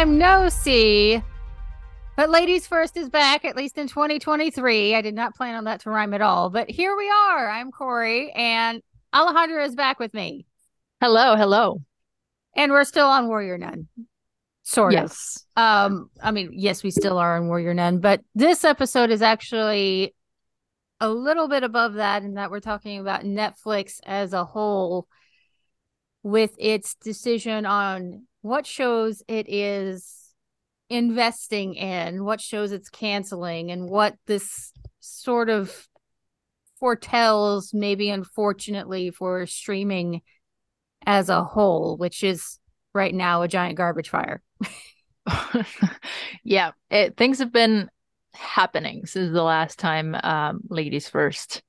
time no see. But Ladies First is back, at least in 2023. I did not plan on that to rhyme at all, but here we are. I'm Corey, and Alejandra is back with me. Hello, hello. And we're still on Warrior Nun. Sort of. I mean, yes, we still are on Warrior Nun, but this episode is actually a little bit above that in that we're talking about Netflix as a whole with its decision on what shows it is investing in, what shows it's canceling, and what this sort of foretells, maybe unfortunately, for streaming as a whole, which is right now a giant garbage fire. Things have been happening since the last time Ladies First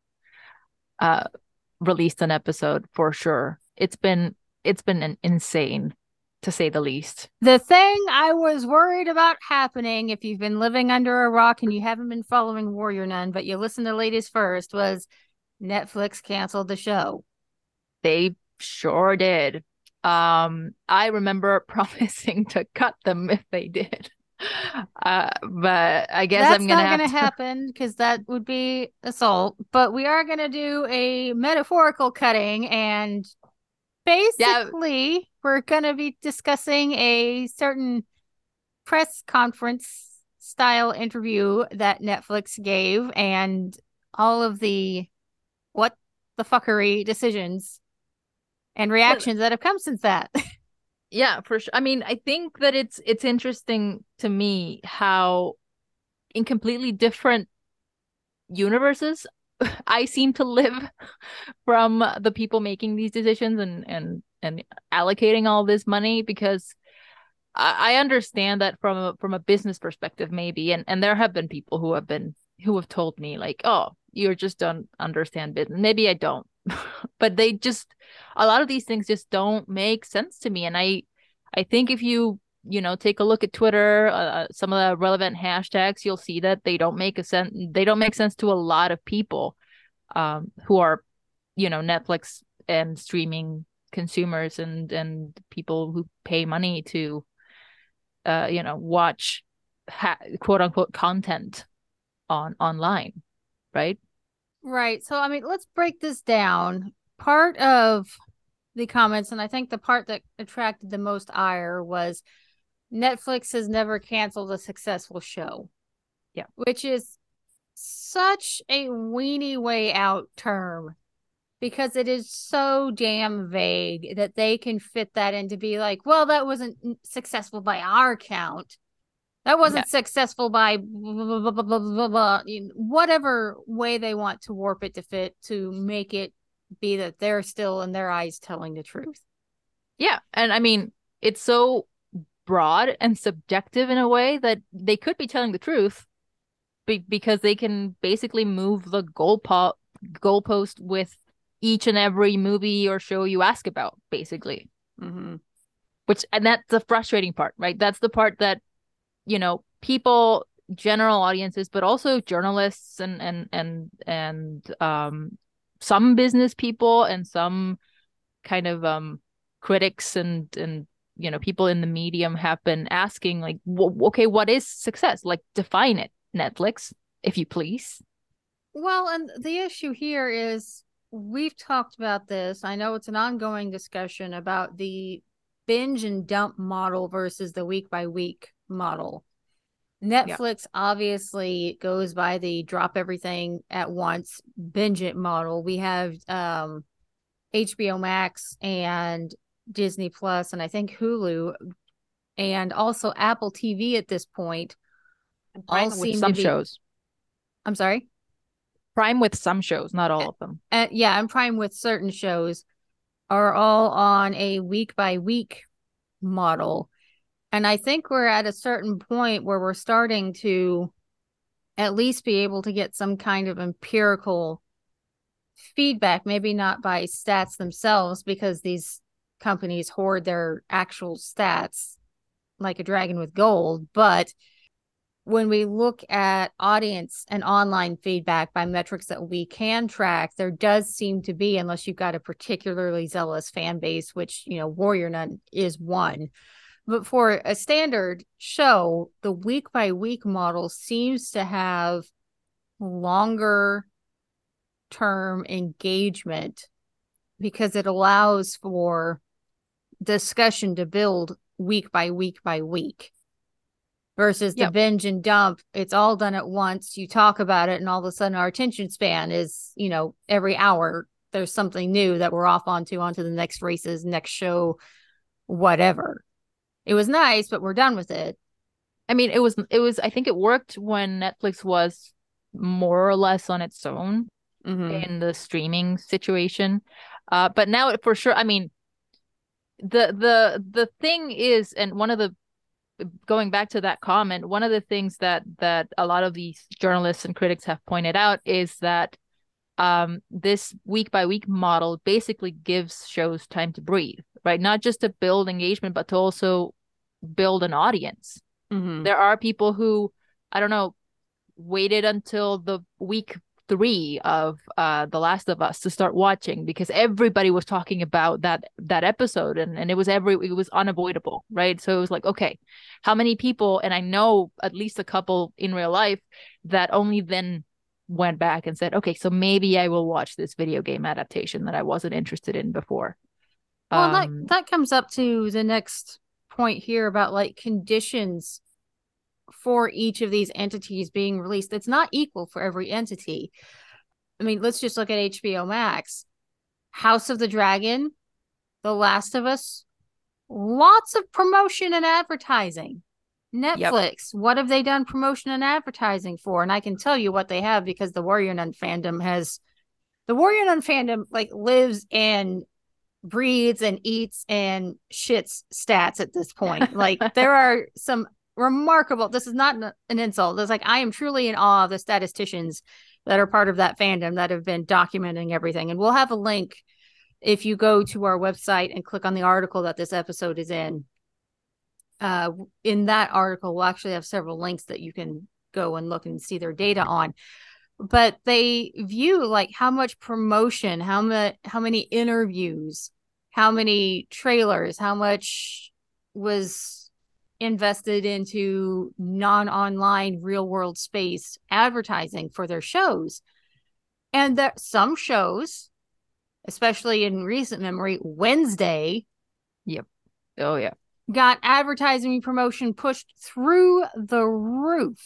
released an episode, for sure. It's been an insane, to say the least. The thing I was worried about happening, if you've been living under a rock and you haven't been following Warrior Nun, but you listen to Ladies First, was Netflix canceled the show. They sure did. I remember promising to cut them if they did. But I guess that's not going to happen because that would be assault. But we are going to do a metaphorical cutting, and basically we're going to be discussing a certain press conference style interview that Netflix gave and all of the what the fuckery decisions and reactions that have come since that. Yeah, for sure. I mean, I think that it's interesting to me how in completely different universes I seem to live from the people making these decisions and allocating all this money, because I understand that from a business perspective, maybe. And there have been people who have told me, like, oh, you just don't understand business. Maybe I don't. But they just, a lot of these things just don't make sense to me. And I think if you take a look at Twitter, some of the relevant hashtags, you'll see that they don't make sense. They don't make sense to a lot of people who are, Netflix and streaming consumers and people who pay money to, watch quote unquote content online, right? Right. So, I mean, let's break this down. Part of the comments, and I think the part that attracted the most ire, was Netflix has never canceled a successful show. Yeah. Which is such a weenie way out term, because it is so damn vague that they can fit that in to be like, well, that wasn't successful by our count. That wasn't successful by blah, blah, blah, blah, blah, blah, whatever way they want to warp it to fit to make it be that they're still, in their eyes, telling the truth. Yeah. And I mean, it's so broad and subjective in a way that they could be telling the truth because they can basically move the goalpost with each and every movie or show you ask about, basically. Mm-hmm. And that's the frustrating part, right? That's the part that people, general audiences, but also journalists and some business people and some kind of critics and people in the medium have been asking, like, okay, what is success? Like, define it, Netflix, if you please. Well, and the issue here is, we've talked about this. I know it's an ongoing discussion about the binge and dump model versus the week by week model. Netflix obviously goes by the drop everything at once, binge it model. We have HBO Max and Disney Plus, and I think Hulu, and also Apple TV at this point. And Prime shows. I'm sorry? Prime with some shows, not all of them. And Prime with certain shows are all on a week by week model. And I think we're at a certain point where we're starting to at least be able to get some kind of empirical feedback, maybe not by stats themselves, because these companies hoard their actual stats like a dragon with gold. But when we look at audience and online feedback by metrics that we can track, there does seem to be, unless you've got a particularly zealous fan base, which, Warrior Nun is one. But for a standard show, the week by week model seems to have longer term engagement because it allows for discussion to build week by week by week versus the binge and dump. It's all done at once. You talk about it and all of a sudden our attention span is, you know, every hour there's something new that we're off onto the next races, next show, whatever. It was nice, but we're done with it. I mean, it was I think it worked when Netflix was more or less on its own in the streaming situation. But now for sure, I mean, the thing is, and one of the, going back to that comment, one of the things that a lot of these journalists and critics have pointed out is that this week by week model basically gives shows time to breathe, right? Not just to build engagement, but to also build an audience. Mm-hmm. There are people who, I don't know, waited until the week 3 of The Last of Us to start watching because everybody was talking about that episode and it was unavoidable, right? So it was like, okay, how many people, and I know at least a couple in real life that only then went back and said, okay, so maybe I will watch this video game adaptation that I wasn't interested in before. Well, that comes up to the next point here about like conditions for each of these entities being released. It's not equal for every entity. I mean, let's just look at HBO Max. House of the Dragon, The Last of Us, lots of promotion and advertising. Netflix, what have they done promotion and advertising for? And I can tell you what they have because the Warrior Nun fandom like lives and breathes and eats and shits stats at this point. Like there are some remarkable, this is not an insult, it's like I am truly in awe of the statisticians that are part of that fandom that have been documenting everything. And we'll have a link if you go to our website and click on the article that this episode is in. In that article we'll actually have several links that you can go and look and see their data on. But they view like how much promotion, how many interviews, how many trailers, how much was invested into non-online real-world space advertising for their shows. And that some shows, especially in recent memory, Wednesday, got advertising promotion pushed through the roof.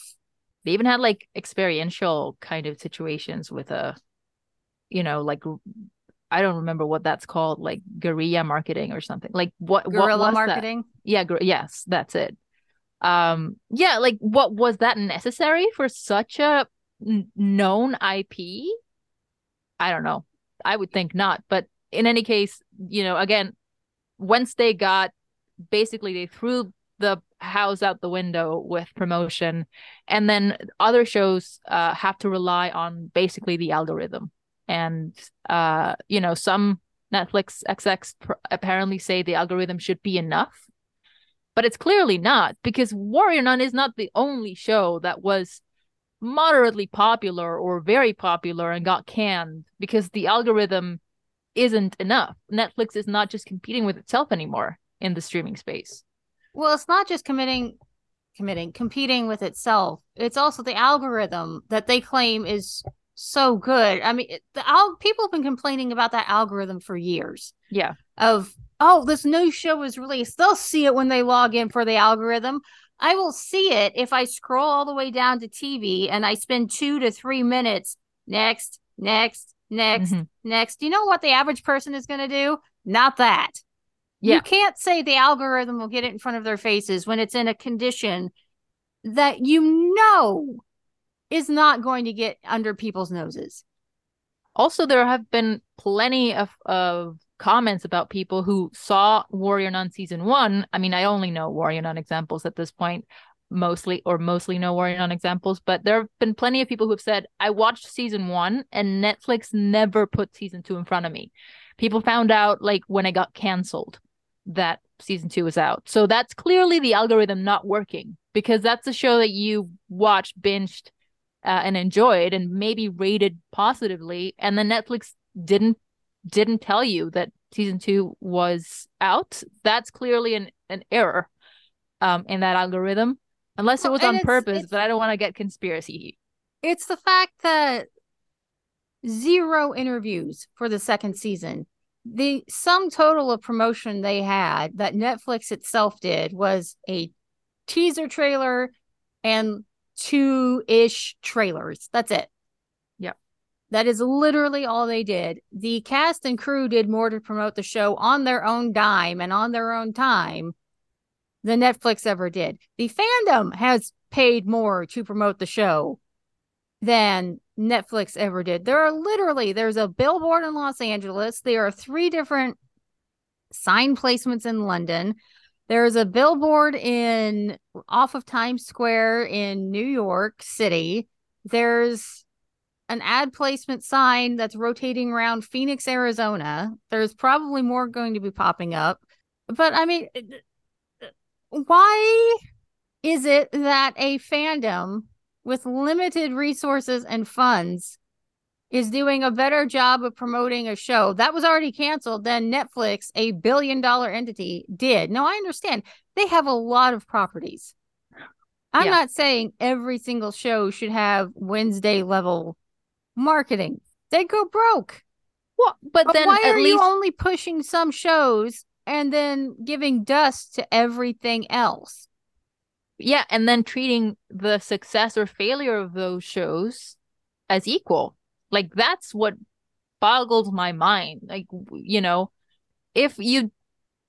They even had like experiential kind of situations with a, you know, like I don't remember what that's called, like guerrilla marketing or something. Like what guerrilla marketing? That? Yeah, yes, that's it. Yeah, like what was that necessary for such a known IP? I don't know. I would think not, but in any case, you know, again, once they got basically they threw the house out the window with promotion, and then other shows have to rely on basically the algorithm. And, you know, some Netflix execs apparently say the algorithm should be enough, but it's clearly not, because Warrior Nun is not the only show that was moderately popular or very popular and got canned because the algorithm isn't enough. Netflix is not just competing with itself anymore in the streaming space. Well, it's not just competing with itself. It's also the algorithm that they claim is so good. I mean, people have been complaining about that algorithm for years. Yeah. Of, oh, this new show is released. They'll see it when they log in for the algorithm. I will see it if I scroll all the way down to TV and I spend 2 to 3 minutes. Next, next. You know what the average person is going to do? Not that. Yeah. You can't say the algorithm will get it in front of their faces when it's in a condition that you know is not going to get under people's noses. Also, there have been plenty of comments about people who saw Warrior Nun season 1. I mean, I only know Warrior Nun examples at this point, mostly know Warrior Nun examples, but there have been plenty of people who have said, I watched season 1 and Netflix never put season 2 in front of me. People found out like when I got canceled that season 2 was out. So that's clearly the algorithm not working, because that's a show that you watched, binged, and enjoyed and maybe rated positively, and then Netflix didn't tell you that season 2 was out. That's clearly an error. in that algorithm, unless it was on purpose, but I don't want to get conspiracy heat. It's the fact that zero interviews for the second season. The sum total of promotion they had that Netflix itself did was a teaser trailer and 2-ish trailers. That's it. Yeah. That is literally all they did. The cast and crew did more to promote the show on their own dime and on their own time than Netflix ever did. The fandom has paid more to promote the show than Netflix ever did. There's a billboard in Los Angeles. There are 3 different sign placements in London. There's a billboard off of Times Square in New York City. There's an ad placement sign that's rotating around Phoenix, Arizona. There's probably more going to be popping up. But I mean, why is it that a fandom with limited resources and funds is doing a better job of promoting a show that was already canceled than Netflix, a $1 billion entity, did? Now, I understand they have a lot of properties. I'm not saying every single show should have Wednesday level marketing. They go broke. Well, but then why are you only pushing some shows and then giving dust to everything else? Yeah, and then treating the success or failure of those shows as equal. Like, that's what boggles my mind. Like, you know, if you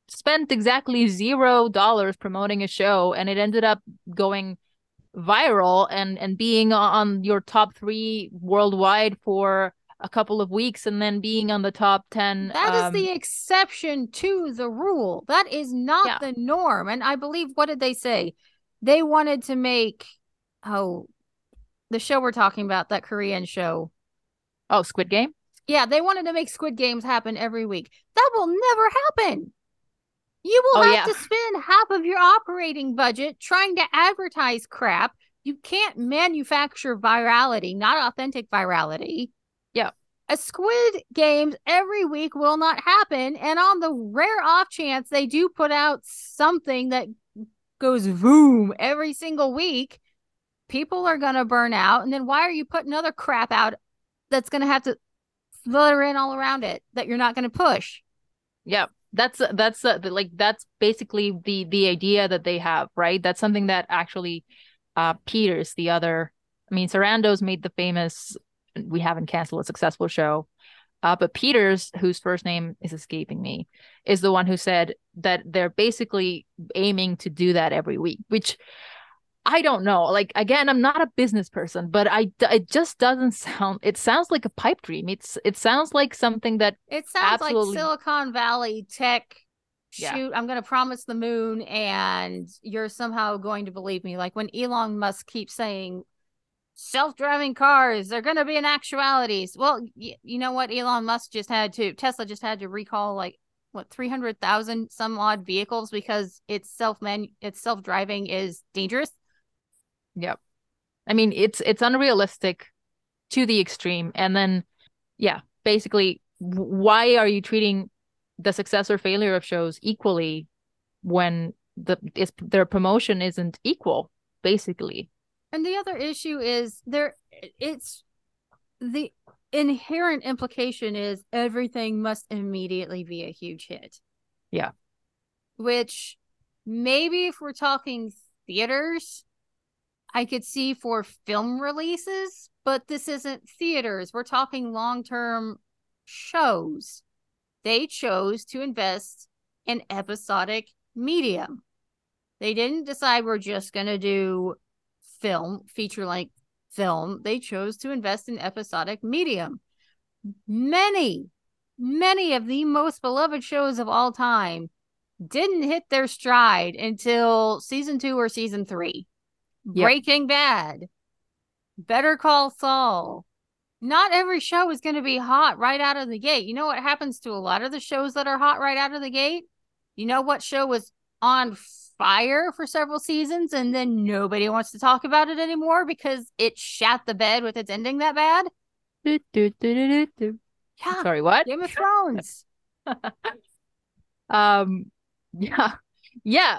spent exactly $0 promoting a show and it ended up going viral and being on your top 3 worldwide for a couple of weeks and then being on the top 10. That is the exception to the rule. That is not the norm. And I believe, what did they say? They wanted to make, the show we're talking about, that Korean show. Oh, Squid Game? Yeah, they wanted to make Squid Games happen every week. That will never happen. You will have to spend half of your operating budget trying to advertise crap. You can't manufacture virality, not authentic virality. Yeah. A Squid Games every week will not happen. And on the rare off chance they do put out something that goes boom every single week, people are going to burn out. And then why are you putting other crap out that's going to have to flutter in all around it that you're not going to push? Yeah, that's basically the idea that they have, right? That's something that actually Peters, Sarandos made the famous, we haven't canceled a successful show. But Peters, whose first name is escaping me, is the one who said that they're basically aiming to do that every week, which I don't know. Like, again, I'm not a business person, but it just doesn't sound, it sounds like a pipe dream. It sounds like something that it sounds absolutely... like Silicon Valley tech. Shoot, I'm going to promise the moon and you're somehow going to believe me. Like when Elon Musk keeps saying, self-driving cars, they're going to be an actuality. Well, you know what? Tesla just had to recall 300,000 some odd vehicles because its self-driving is dangerous. Yep. I mean, it's unrealistic to the extreme. And then, basically, why are you treating the success or failure of shows equally when their promotion isn't equal, basically? And the other issue is the inherent implication is everything must immediately be a huge hit. Yeah. Which maybe if we're talking theaters, I could see for film releases, but this isn't theaters. We're talking long-term shows. They chose to invest in episodic medium. They didn't decide we're just going to do feature-length film. They chose to invest in episodic medium. Many of the most beloved shows of all time didn't hit their stride until season 2 or season 3. Yep. Breaking Bad, Better Call Saul. Not every show is going to be hot right out of the gate. You know what happens to a lot of the shows that are hot right out of the gate? You know what show was on fire for several seasons and then nobody wants to talk about it anymore because it shat the bed with its ending that bad? Yeah. Sorry, what? Game of Thrones. Yeah.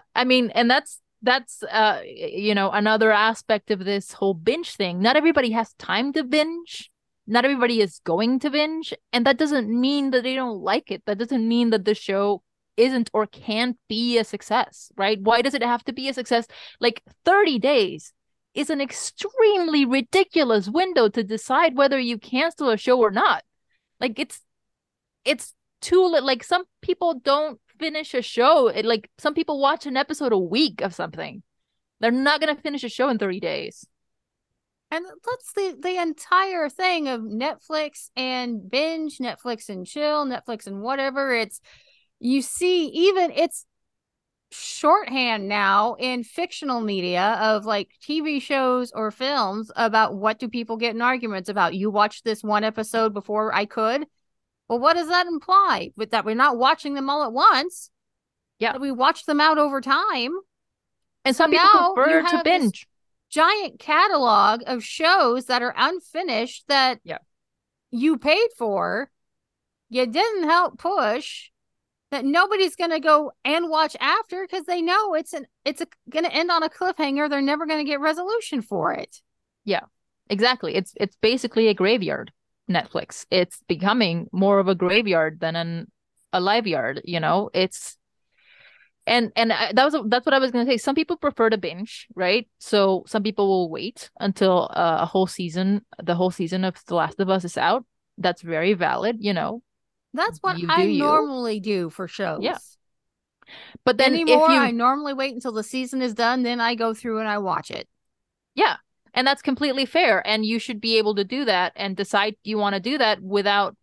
I mean, and that's that's another aspect of this whole binge thing. Not everybody has time to binge. Not everybody is going to binge. And that doesn't mean that they don't like it. That doesn't mean that the show isn't or can't be a success, right? Why does it have to be a success? Like 30 days is an extremely ridiculous window to decide whether you cancel a show or not. Like it's too late. Like some people don't finish a show. Like some people watch an episode a week of something. They're not going to finish a show in 30 days. And that's the entire thing of Netflix and binge, Netflix and chill, Netflix and whatever. It's, you see, even it's shorthand now in fictional media of like TV shows or films about what do people get in arguments about. You watched this one episode before I could. Well, what does that imply? With that, we're not watching them all at once. Yeah. We watch them out over time. And some people prefer to binge. Giant catalog of shows that are unfinished that you paid for, you didn't help push, that nobody's going to go and watch after because they know it's going to end on a cliffhanger. They're never going to get resolution for it. Yeah, exactly. It's basically a graveyard, Netflix. It's becoming more of a graveyard than a live yard, you know. It's that's what I was going to say. Some people prefer to binge, right? So some people will wait until the whole season of The Last of Us is out. That's very valid, you know. That's what I normally do for shows. Yeah. But then I normally wait until the season is done, then I go through and I watch it. Yeah. And that's completely fair. And you should be able to do that and decide you want to do that without,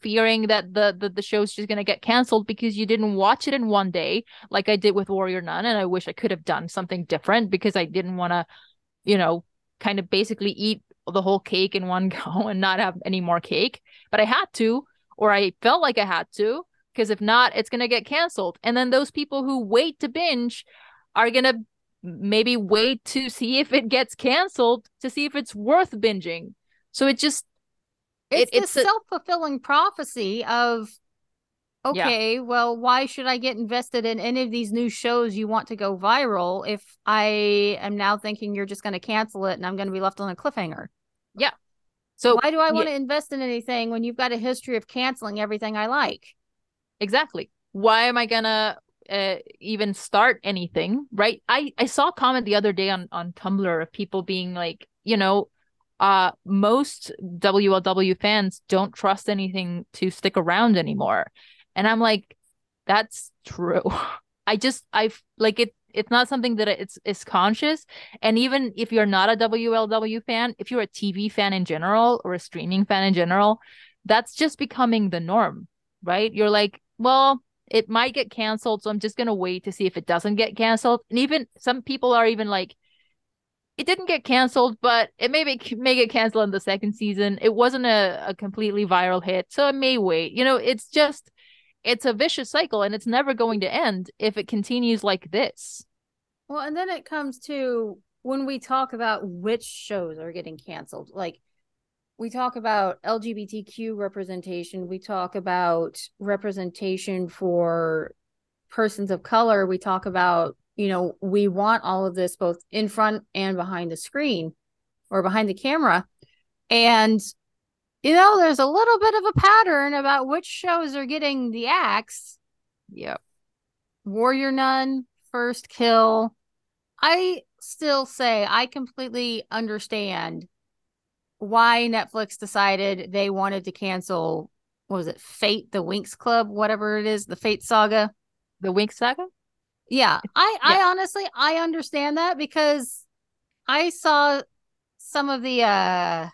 fearing that the show's just going to get canceled because you didn't watch it in one day, like I did with Warrior Nun. And I wish I could have done something different because I didn't want to, kind of basically eat the whole cake in one go and not have any more cake. But I had to. Or I felt like I had to, because if not, it's going to get canceled. And then those people who wait to binge are going to maybe wait to see if it gets canceled to see if it's worth binging. So it just... It's a self-fulfilling prophecy of, well, why should I get invested in any of these new shows you want to go viral if I am now thinking you're just going to cancel it and I'm going to be left on a cliffhanger? Yeah. So why do I want to invest in anything when you've got a history of canceling everything I like? Exactly. Why am I going to even start anything, right? I saw a comment the other day on Tumblr of people being like, most WLW fans don't trust anything to stick around anymore. And I'm like, that's true. It's not something that it's conscious. And even if you're not a WLW fan, if you're a TV fan in general or a streaming fan in general, that's just becoming the norm, right? You're like, well, it might get canceled, so I'm just going to wait to see if it doesn't get canceled. And even some people are even like, it didn't get canceled, but it may get canceled in the second season. It wasn't a completely viral hit, so it may wait. It's just... it's a vicious cycle and it's never going to end if it continues like this. Well, and then it comes to when we talk about which shows are getting canceled. Like we talk about LGBTQ representation. We talk about representation for persons of color. We talk about, we want all of this both in front and behind the screen or behind the camera. And there's a little bit of a pattern about which shows are getting the axe. Yep. Warrior Nun, First Kill. I still say I completely understand why Netflix decided they wanted to cancel, what was it, Fate, the Winx Club, whatever it is, the Fate Saga. The Winx Saga? Yeah. I honestly, I understand that because I saw some of the...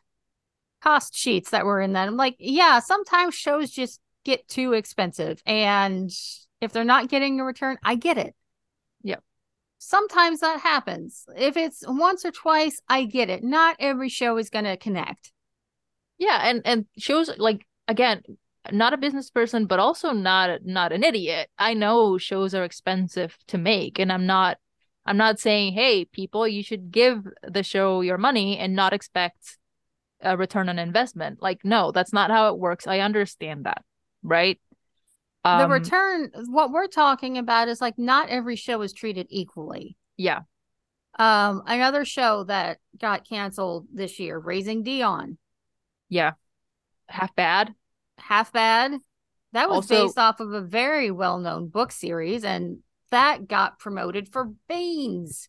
cost sheets that were in that. I'm like, yeah, sometimes shows just get too expensive. And if they're not getting a return, I get it. Yeah. Sometimes that happens. If it's once or twice, I get it. Not every show is going to connect. Yeah. And shows, like, again, not a business person, but also not an idiot. I know shows are expensive to make. And I'm not saying, hey, people, you should give the show your money and not expect a return on investment. Like, no, that's not how it works. I understand that, right? The return, what we're talking about is like not every show is treated equally. Yeah. Another show that got canceled this year, Raising Dion. Yeah. Half Bad. That was also based off of a very well-known book series, and that got promoted for Banes.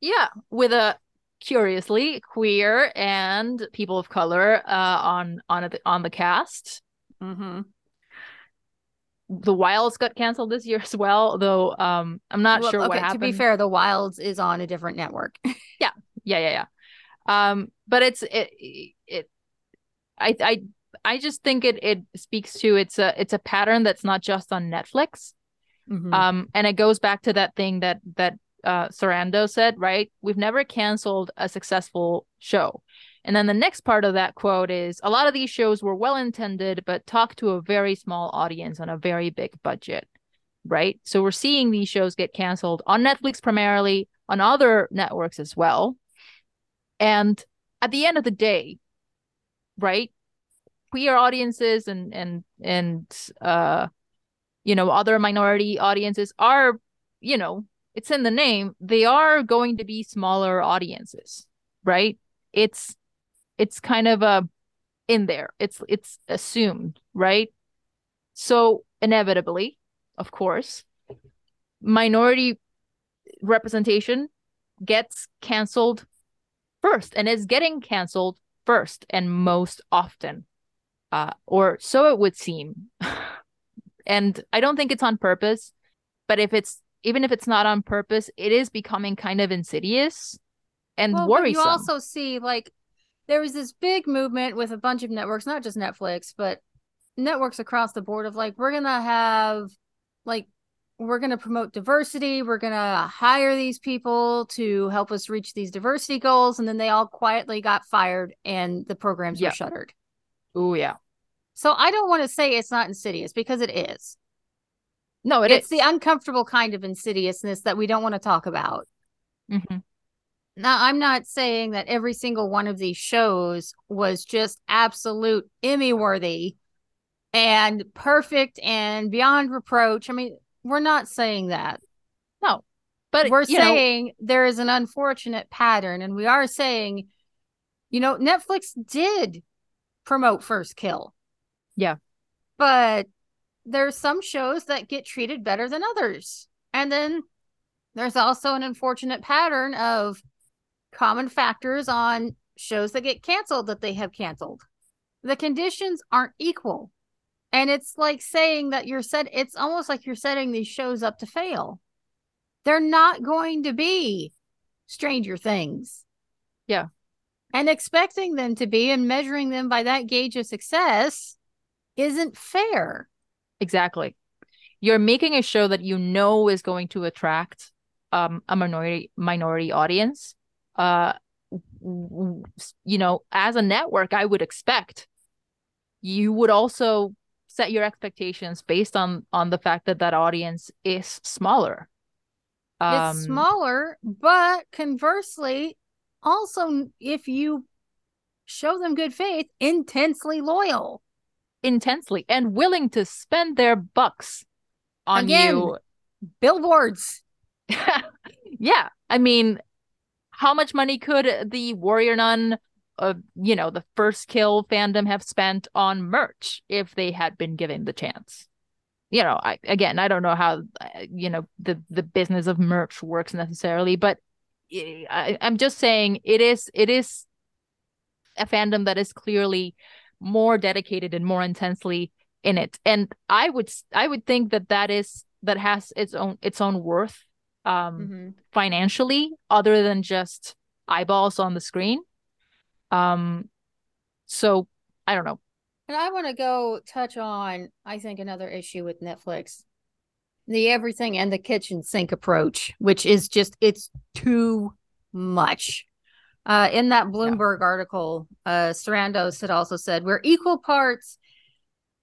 Yeah, with a curiously queer and people of color on the cast. Mm-hmm. The Wilds got canceled this year as well, though I'm not sure what happened. To be fair, The Wilds is on a different network. Yeah. But I just think it speaks to it's a pattern that's not just on Netflix. Mm-hmm. And it goes back to that thing that Sarandos said, right? We've never canceled a successful show. And then the next part of that quote is, a lot of these shows were well-intended, but talk to a very small audience on a very big budget, right? So we're seeing these shows get canceled on Netflix primarily, on other networks as well. And at the end of the day, right, queer audiences and other minority audiences are, it's in the name, they are going to be smaller audiences, right? It's kind of in there. It's assumed, right? So inevitably, of course, minority representation gets canceled first, and is getting canceled first and most often, or so it would seem. And I don't think it's on purpose, but even if it's not on purpose, it is becoming kind of insidious and worrisome. You also see, like, there was this big movement with a bunch of networks, not just Netflix, but networks across the board of, like, we're going to promote diversity. We're going to hire these people to help us reach these diversity goals. And then they all quietly got fired and the programs were shuttered. Oh, yeah. So I don't want to say it's not insidious, because it is. No, it's the uncomfortable kind of insidiousness that we don't want to talk about. Mm-hmm. Now, I'm not saying that every single one of these shows was just absolute Emmy-worthy and perfect and beyond reproach. I mean, we're not saying that. No. But we're saying there is an unfortunate pattern, and we are saying, Netflix did promote First Kill. Yeah. But there's some shows that get treated better than others. And then there's also an unfortunate pattern of common factors on shows that get canceled that they have canceled. The conditions aren't equal. And it's like saying that it's almost like you're setting these shows up to fail. They're not going to be Stranger Things. Yeah. And expecting them to be and measuring them by that gauge of success isn't fair. Exactly. You're making a show that is going to attract a minority audience. As a network, I would expect you would also set your expectations based on the fact that audience is smaller. It's smaller, but conversely, also, if you show them good faith, intensely loyal. Intensely and willing to spend their bucks on billboards. Yeah. I mean, how much money could the Warrior Nun of, the First Kill fandom have spent on merch if they had been given the chance? I don't know how, the business of merch works necessarily, but I'm just saying it is a fandom that is clearly more dedicated and more intensely in it, and I would think that has its own worth financially, other than just eyeballs on the screen. So I don't know. And I want to go touch on, I think, another issue with Netflix, the everything and the kitchen sink approach, which is just, it's too much. In that Bloomberg article, Sarandos had also said, we're equal parts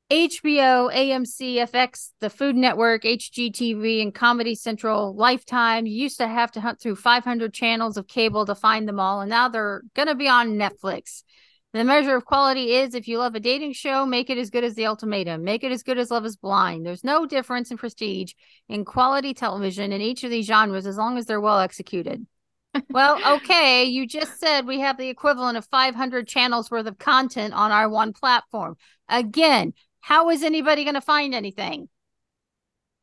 HBO, AMC, FX, the Food Network, HGTV, and Comedy Central, Lifetime. You used to have to hunt through 500 channels of cable to find them all, and now they're going to be on Netflix. The measure of quality is, if you love a dating show, make it as good as The Ultimatum. Make it as good as Love is Blind. There's no difference in prestige in quality television in each of these genres as long as they're well executed. Well, okay, you just said we have the equivalent of 500 channels worth of content on our one platform. Again, how is anybody going to find anything?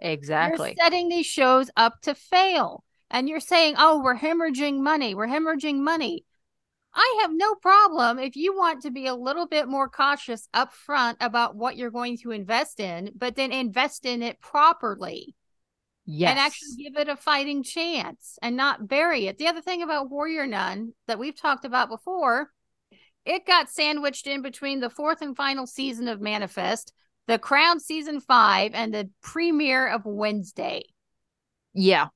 Exactly. You're setting these shows up to fail. And you're saying, oh, we're hemorrhaging money. We're hemorrhaging money. I have no problem if you want to be a little bit more cautious up front about what you're going to invest in, but then invest in it properly. Yes. And actually give it a fighting chance and not bury it. The other thing about Warrior Nun that we've talked about before, it got sandwiched in between the fourth and final season of Manifest, The Crown season 5, and the premiere of Wednesday. Yeah.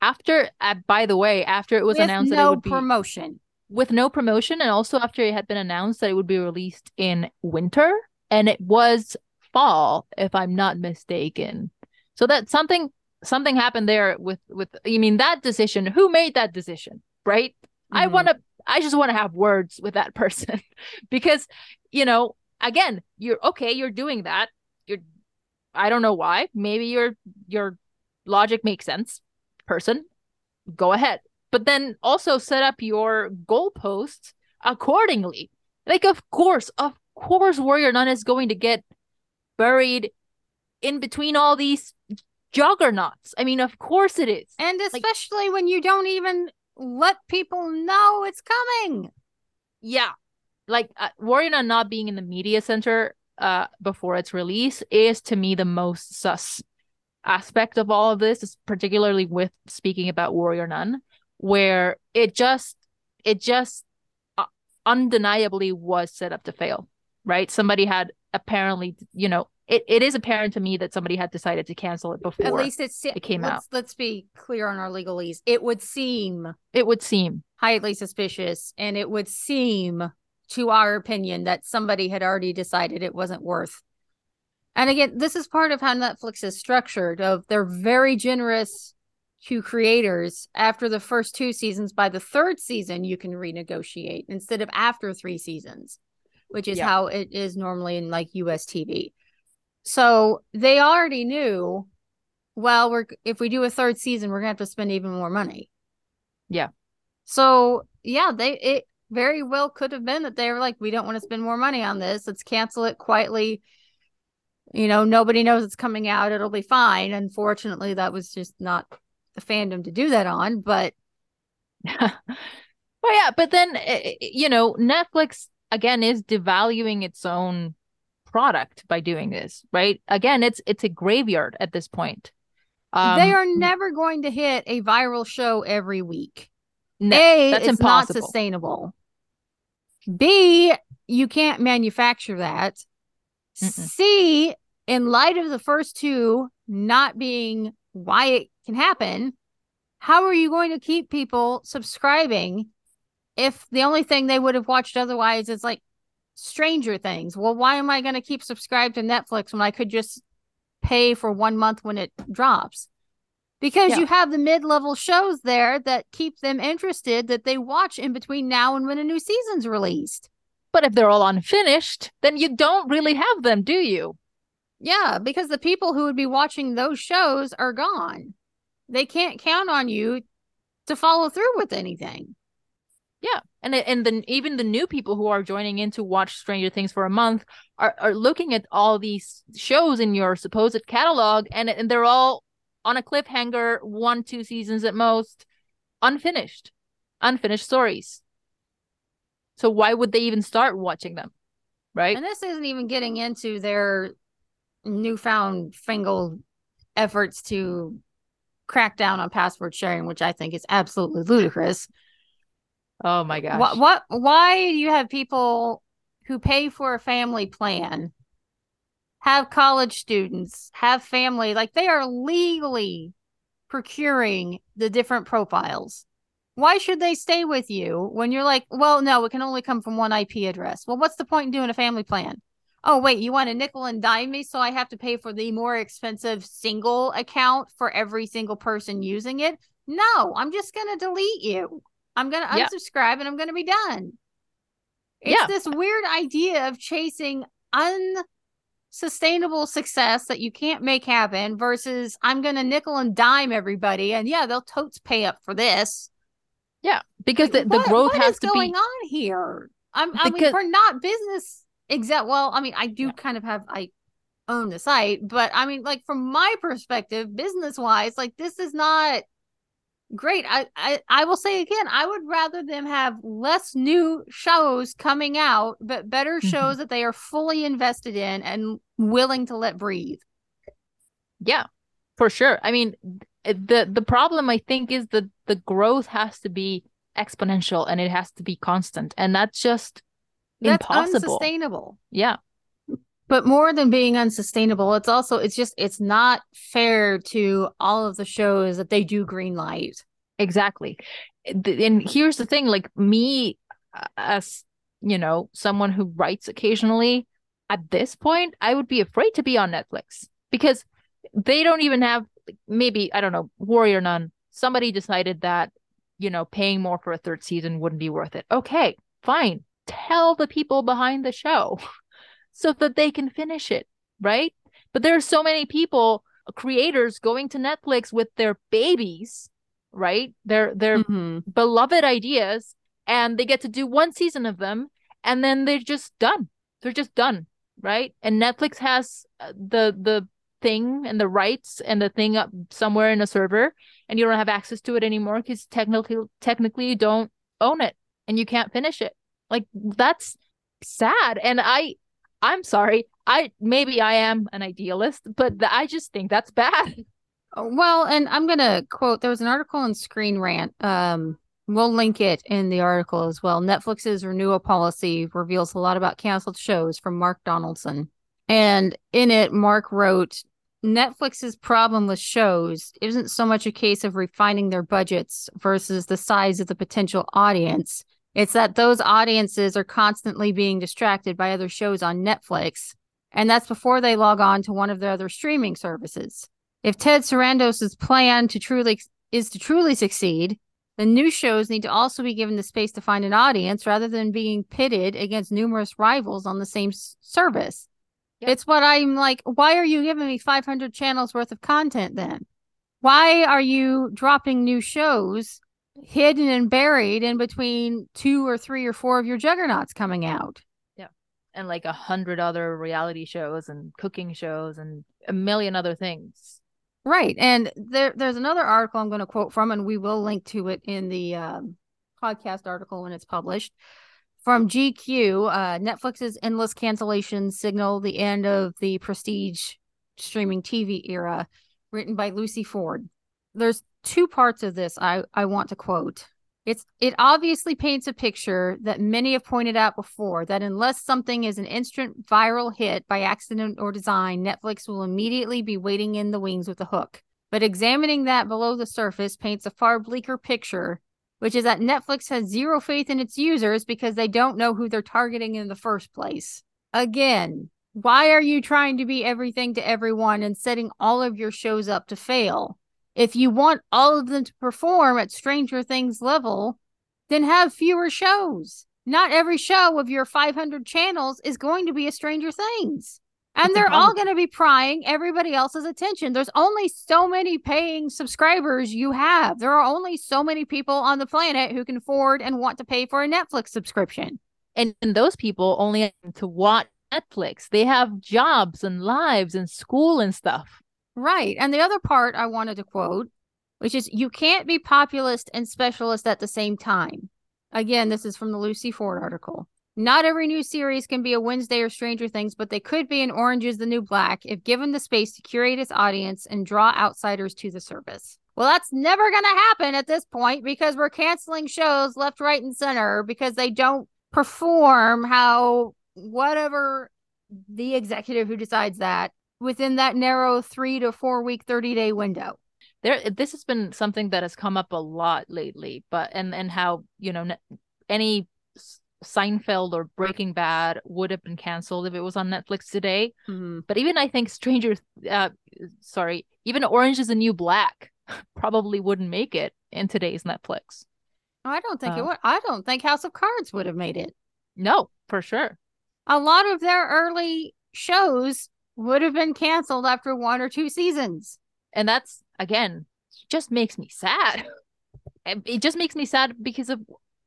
After, by the way, after it was announced that it would be promotion. With no promotion, and also after it had been announced that it would be released in winter, and it was fall, if I'm not mistaken. So that something happened there with I mean, that decision. Who made that decision, right? Mm-hmm. I just want to have words with that person because, you know, again, you're doing that. I don't know why. Maybe your logic makes sense, person. Go ahead. But then also set up your goalposts accordingly. Like, of course, Warrior Nun is going to get buried in between all these juggernauts. I mean, of course it is. And especially like, when you don't even let people know it's coming. Yeah. Like, Warrior Nun not being in the media center before its release is, to me, the most sus aspect of all of this, is particularly with speaking about Warrior Nun, where it just undeniably was set up to fail, right? Somebody had apparently, you know, it is apparent to me that somebody had decided to cancel it before. At least it came out. Let's be clear on our legalese. It would seem highly suspicious, and it would seem, to our opinion, that somebody had already decided it wasn't worth. And again, this is part of how Netflix is structured. Of they're very generous to creators. After the first 2 seasons, by the 3rd season, you can renegotiate instead of after 3 seasons, which is how it is normally in like US TV. So they already knew, well, if we do a 3rd season, we're going to have to spend even more money. Yeah. So yeah, it very well could have been that they were like, we don't want to spend more money on this. Let's cancel it quietly. You know, nobody knows it's coming out. It'll be fine. Unfortunately, that was just not the fandom to do that on, but well, yeah, but then, you know, Netflix again is devaluing its own product by doing this, right? Again, it's a graveyard at this point. They are never going to hit a viral show every week. No, that's impossible. Not sustainable. B, you can't manufacture that. Mm-mm. C, in light of the first 2 not being why it can happen, how are you going to keep people subscribing if the only thing they would have watched otherwise is like Stranger Things? Well, why am I going to keep subscribed to Netflix when I could just pay for 1 month when it drops? Because you have the mid-level shows there that keep them interested, that they watch in between now and when a new season's released. But if they're all unfinished, then you don't really have them, do you? Yeah, because the people who would be watching those shows are gone. They can't count on you to follow through with anything. Yeah, and then even the new people who are joining in to watch Stranger Things for a month are looking at all these shows in your supposed catalog, and they're all on a cliffhanger, 1-2 seasons at most, unfinished stories. So why would they even start watching them, right? And this isn't even getting into their newfound fangled efforts to crack down on password sharing, which I think is absolutely ludicrous. Oh my gosh. Why do you have people who pay for a family plan, have college students, have family, like they are legally procuring the different profiles? Why should they stay with you when you're like, well, no, it can only come from one IP address? Well, what's the point in doing a family plan? Oh, wait, you want to nickel and dime me, so I have to pay for the more expensive single account for every single person using it? No, I'm just going to delete you. I'm going to unsubscribe and I'm going to be done. It's this weird idea of chasing unsustainable success that you can't make happen versus I'm going to nickel and dime everybody. And yeah, they'll totes pay up for this. Yeah, because like, the growth has to be... What is going on here? I mean, we're not business exec. Well, I mean, I do kind of have... I own the site, but I mean, like, from my perspective, business-wise, like, this is not... Great. I will say again, I would rather them have less new shows coming out, but better shows that they are fully invested in and willing to let breathe. Yeah, for sure. I mean, the problem, I think, is that the growth has to be exponential and it has to be constant. And that's just impossible. That's unsustainable. Yeah. But more than being unsustainable, it's also, it's not fair to all of the shows that they do green light. Exactly. And here's the thing, like me, as, you know, someone who writes occasionally, at this point, I would be afraid to be on Netflix because they don't even have, maybe, I don't know, Warrior Nun. Somebody decided that, you know, paying more for a third season wouldn't be worth it. Okay, fine. Tell the people behind the show so that they can finish it, right? But there are so many people, creators, going to Netflix with their babies, right? Their beloved ideas, and they get to do one season of them, and then they're just done. They're just done, right? And Netflix has the thing and the rights and the thing up somewhere in a server, and you don't have access to it anymore because technically you don't own it, and you can't finish it. Like, that's sad. And I'm sorry. Maybe I am an idealist, but I just think that's bad. Well, and I'm going to quote, there was an article in Screen Rant. We'll link it in the article as well. Netflix's renewal policy reveals a lot about canceled shows, from Mark Donaldson. And in it, Mark wrote, Netflix's problem with shows isn't so much a case of refining their budgets versus the size of the potential audience. It's that those audiences are constantly being distracted by other shows on Netflix, and that's before they log on to one of their other streaming services. If Ted Sarandos' plan is to truly succeed, then new shows need to also be given the space to find an audience rather than being pitted against numerous rivals on the same service. Yep. It's what I'm like, why are you giving me 500 channels worth of content then? Why are you dropping new shows hidden and buried in between 2 or 3 or 4 of your juggernauts coming out? Yeah. And like 100 other reality shows and cooking shows and a million other things. Right. And there's another article I'm going to quote from, and we will link to it in the podcast article when it's published, from GQ. Netflix's endless cancellations signal the end of the prestige streaming TV era, written by Lucy Ford. There's two parts of this I want to quote. It obviously paints a picture that many have pointed out before, that unless something is an instant viral hit by accident or design, Netflix will immediately be waiting in the wings with a hook. But examining that below the surface paints a far bleaker picture, which is that Netflix has zero faith in its users because they don't know who they're targeting in the first place. Again, why are you trying to be everything to everyone and setting all of your shows up to fail? If you want all of them to perform at Stranger Things level, then have fewer shows. Not every show of your 500 channels is going to be a Stranger Things. And they're all going to be prying everybody else's attention. There's only so many paying subscribers you have. There are only so many people on the planet who can afford and want to pay for a Netflix subscription. And those people only have to watch Netflix. They have jobs and lives and school and stuff. Right. And the other part I wanted to quote, which is, you can't be populist and specialist at the same time. Again, this is from the Lucy Ford article. Not every new series can be a Wednesday or Stranger Things, but they could be an Orange is the New Black if given the space to curate its audience and draw outsiders to the service. Well, that's never going to happen at this point because we're canceling shows left, right, and center because they don't perform how whatever the executive who decides that within that narrow 3 to 4 week, 30-day window. This has been something that has come up a lot lately, but and how, you know, any Seinfeld or Breaking Bad would have been canceled if it was on Netflix today. Mm-hmm. But even I think even Orange is the New Black probably wouldn't make it in today's Netflix. I don't think it would. I don't think House of Cards would have made it. No, for sure. A lot of their early shows would have been canceled after one or two seasons. And that's, again, just makes me sad. It just makes me sad because of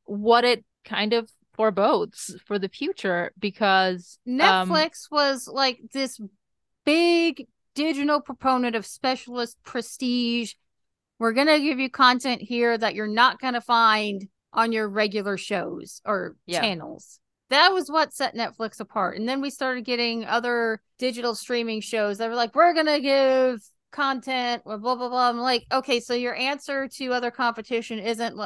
what it kind of forebodes for the future, because Netflix was like this big digital proponent of specialist prestige. We're going to give you content here that you're not going to find on your regular shows or channels. That was what set Netflix apart. And then we started getting other digital streaming shows that were like, we're going to give content, blah, blah, blah. I'm like, okay, so your answer to other competition isn't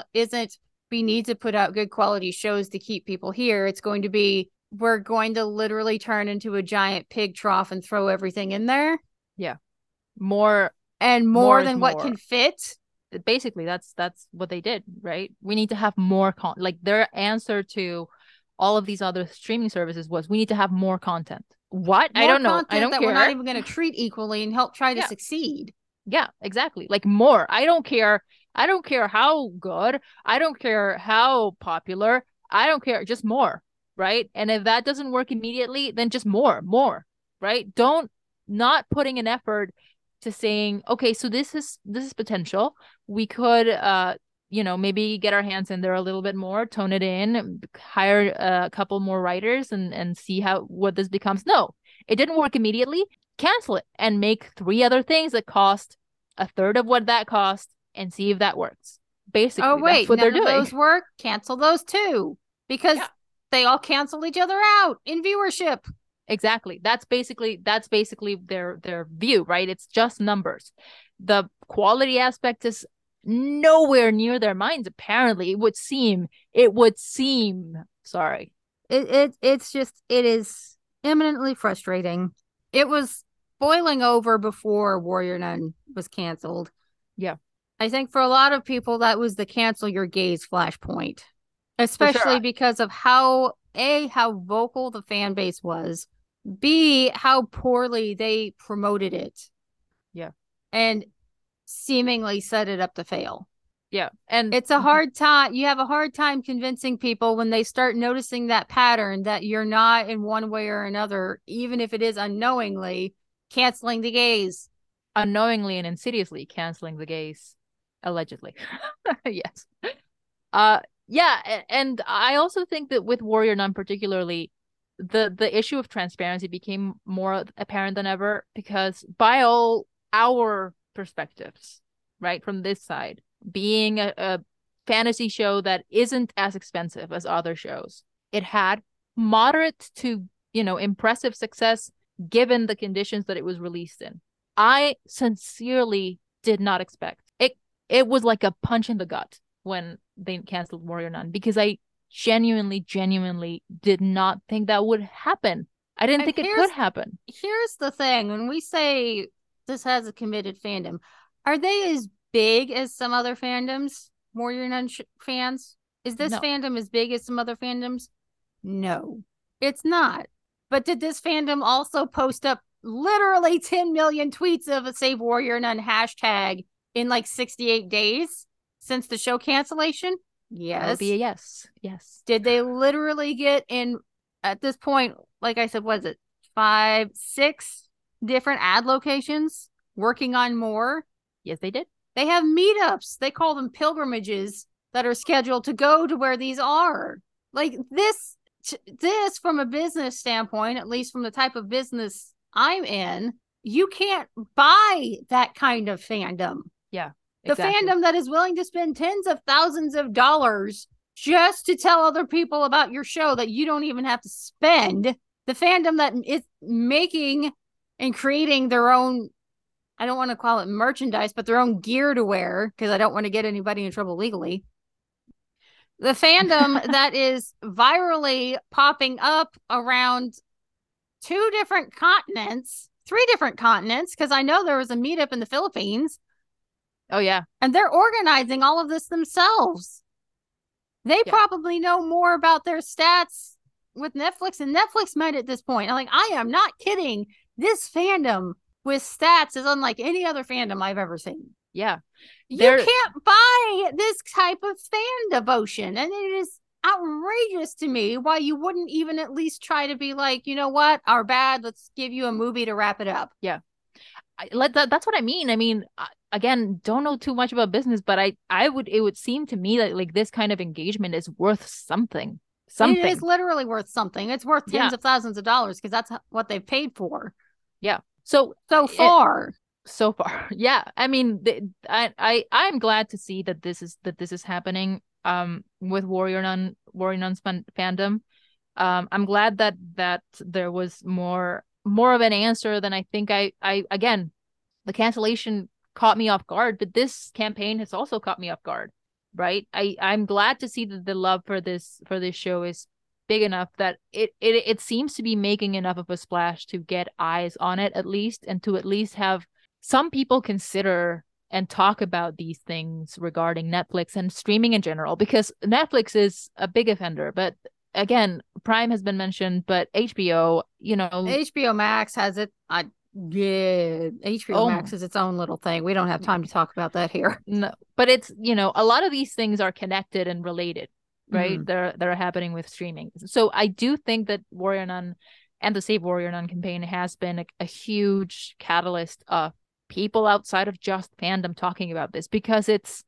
we need to put out good quality shows to keep people here. It's going to be, we're going to literally turn into a giant pig trough and throw everything in there. Yeah. More than what can fit. Basically, that's what they did, right? We need to have more content. Like, their answer to all of these other streaming services was, we need to have more content. What? More I don't know. I don't that care. We're not even going to treat equally and help try to succeed. Yeah, exactly. Like, more. I don't care. I don't care how good. I don't care how popular. I don't care. Just more, right? And if that doesn't work immediately, then just more, right? Don't not putting an effort to saying, okay, so this is potential. We could, maybe get our hands in there a little bit more, tone it in, hire a couple more writers and see what this becomes. No, it didn't work immediately. Cancel it and make 3 other things that cost a third of what that cost and see if that works. Basically, oh, wait, that's what they're doing. Those work, cancel those too, because they all cancel each other out in viewership. Exactly. That's basically their view, right? It's just numbers. The quality aspect is nowhere near their minds, apparently. It would seem sorry, it's just, it is eminently frustrating. It was boiling over before Warrior Nun was canceled. I think for a lot of people that was the cancel your gaze flashpoint, especially because of how vocal the fan base was, b, how poorly they promoted it, and seemingly set it up to fail. And it's a hard time. You have a hard time convincing people when they start noticing that pattern that you're not, in one way or another, even if it is unknowingly, canceling the gays. Unknowingly and insidiously canceling the gays, allegedly. Yes. And I also think that with Warrior Nun particularly, the issue of transparency became more apparent than ever, because by all our perspectives, right, from this side, being a fantasy show that isn't as expensive as other shows, it had moderate to impressive success given the conditions that it was released in. I sincerely did not expect it was like a punch in the gut when they canceled Warrior Nun, because I genuinely did not think that would happen. I didn't think it could happen. Here's the thing, when we say this has a committed fandom, are they as big as some other fandoms? Warrior Nun fans? Is this fandom as big as some other fandoms? No, it's not. But did this fandom also post up literally 10 million tweets of a Save Warrior Nun hashtag in like 68 days since the show cancellation? Yes. That would be a yes. Yes. Did they literally get in, at this point, like I said, was it 5, 6? Different ad locations, working on more? Yes, they did. They have meetups. They call them pilgrimages that are scheduled to go to where these are. Like, this from a business standpoint, at least from the type of business I'm in, you can't buy that kind of fandom. Yeah. Exactly. The fandom that is willing to spend tens of thousands of dollars just to tell other people about your show that you don't even have to spend. The fandom that is making and creating their own, I don't want to call it merchandise, but their own gear to wear, because I don't want to get anybody in trouble legally. The fandom that is virally popping up around 3 different continents, because I know there was a meetup in the Philippines. Oh, yeah. And they're organizing all of this themselves. They probably know more about their stats with Netflix, and Netflix might at this point. I'm like, I am not kidding. This fandom with stats is unlike any other fandom I've ever seen. Yeah. You can't buy this type of fan devotion. And it is outrageous to me why you wouldn't even at least try to be like, you know what, our bad, let's give you a movie to wrap it up. Yeah. That's what I mean. I mean, again, don't know too much about business, but it would seem to me that like this kind of engagement is worth something. It is literally worth something. It's worth tens of thousands of dollars because that's what they paid for. Yeah. So far. Yeah. I mean, I'm glad to see that this is happening with Warrior Nun's fandom. I'm glad that there was more of an answer than I think again, the cancellation caught me off guard, but this campaign has also caught me off guard, right? I'm glad to see that the love for this show is big enough that it seems to be making enough of a splash to get eyes on it at least, and to at least have some people consider and talk about these things regarding Netflix and streaming in general, because Netflix is a big offender, but again, Prime has been mentioned, but HBO, you know, HBO Max has it. Max is its own little thing. We don't have time to talk about that here. No, but it's, you know, a lot of these things are connected and related, right? Mm-hmm. They're happening with streaming. So I do think that Warrior Nun and the Save Warrior Nun campaign has been a huge catalyst of people outside of just fandom talking about this, because it's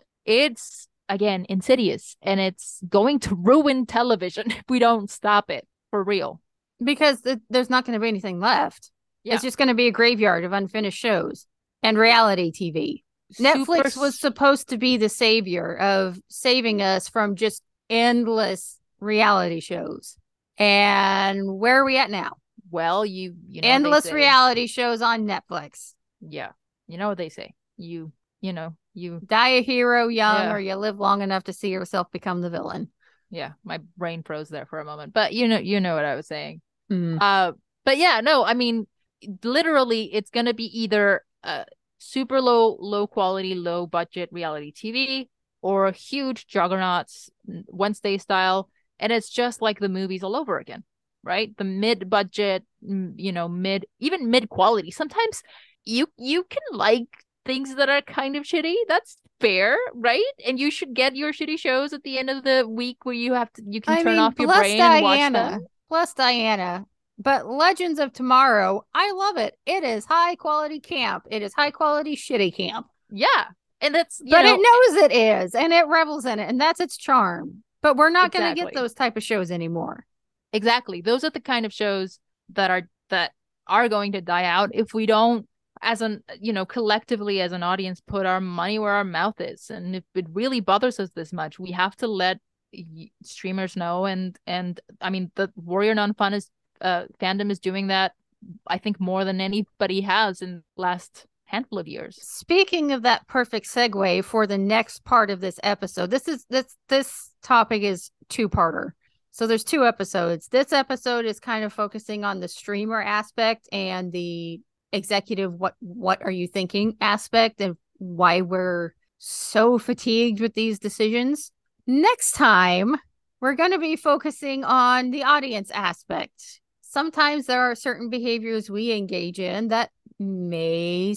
again insidious, and it's going to ruin television if we don't stop it for real, because there's not going to be anything left. Yeah. It's just going to be a graveyard of unfinished shows and reality TV. Netflix was supposed to be the savior of saving us from just endless reality shows, and where are we at now? Well, you know, endless reality shows on Netflix. Yeah, you know what they say, you know, you die a hero young, or you live long enough to see yourself become the villain. Yeah, my brain froze there for a moment, but you know what I was saying. Mm. But yeah, no, I mean, literally, it's gonna be either super low quality, low budget reality TV or huge juggernauts Wednesday style, and it's just like the movies all over again, right? The mid budget, you know, mid quality. Sometimes you can like things that are kind of shitty. That's fair, right? And you should get your shitty shows at the end of the week where you have to turn off your brain and watch them. Plus Diana. But Legends of Tomorrow, I love it. It is high quality camp. It is high quality shitty camp. Yeah. And that's it knows it is, and it revels in it, and that's its charm. But we're not gonna get those type of shows anymore. Exactly. Those are the kind of shows that are going to die out if we don't, as an, you know, collectively as an audience, put our money where our mouth is. And if it really bothers us this much, we have to let streamers know. And I mean, the Warrior Nun fandom is doing that, I think, more than anybody has in the last handful of years. Speaking of that, perfect segue for the next part of this episode. This topic is two-parter. So there's two episodes. This episode is kind of focusing on the streamer aspect and the executive what are you thinking aspect, and why we're so fatigued with these decisions. Next time, we're going to be focusing on the audience aspect. Sometimes there are certain behaviors we engage in that may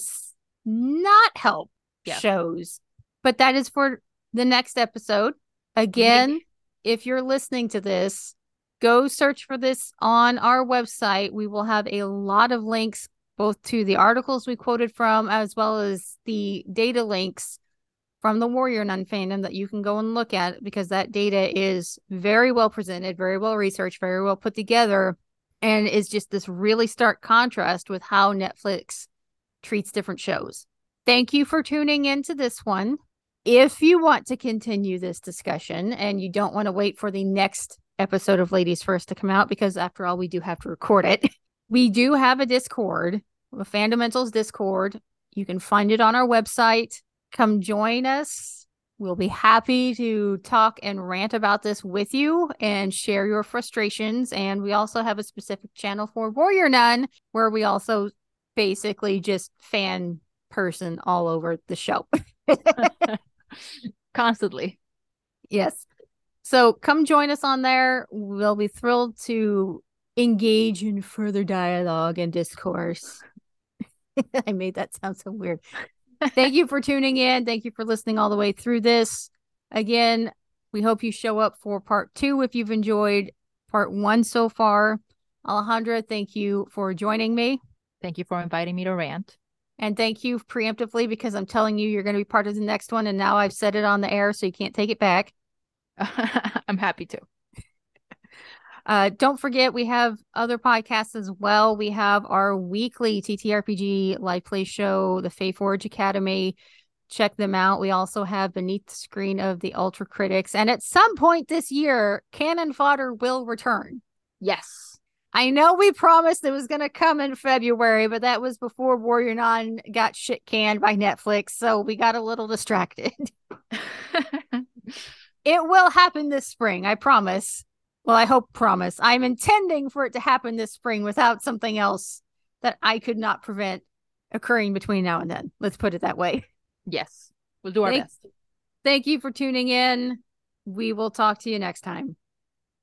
not help shows, but that is for the next episode. Again, if you're listening to this, go search for this on our website. We will have a lot of links, both to the articles we quoted from, as well as the data links from the Warrior Nun fandom that you can go and look at, because that data is very well presented, very well researched, very well put together, and is just this really stark contrast with how Netflix treats different shows. Thank you for tuning into this one. If you want to continue this discussion and you don't want to wait for the next episode of Ladies First to come out, because after all, we do have to record it, we do have a Discord. A Fundamentals Discord. You can find it on our website. Come join us. We'll be happy to talk and rant about this with you and share your frustrations. And we also have a specific channel for Warrior Nun, where we also basically just fan person all over the show. Constantly. Yes. So come join us on there. We'll be thrilled to engage in further dialogue and discourse. I made that sound so weird. Thank you for tuning in. Thank you for listening all the way through this. Again, We hope you show up for part two if you've enjoyed part one so far. Alejandra, thank you for joining me. Thank you for inviting me to rant. And thank you preemptively, because I'm telling you, you're going to be part of the next one. And now I've said it on the air, so you can't take it back. I'm happy to. Don't forget, we have other podcasts as well. We have our weekly TTRPG live play show, the Fae Forge Academy. Check them out. We also have Beneath the Screen of the Ultra Critics. And at some point this year, Cannon Fodder will return. Yes. I know we promised it was going to come in February, but that was before Warrior Nun got shit canned by Netflix. So we got a little distracted. It will happen this spring, I promise. Well, I hope promise. I'm intending for it to happen this spring without something else that I could not prevent occurring between now and then. Let's put it that way. Yes, we'll do our best. Thank you for tuning in. We will talk to you next time.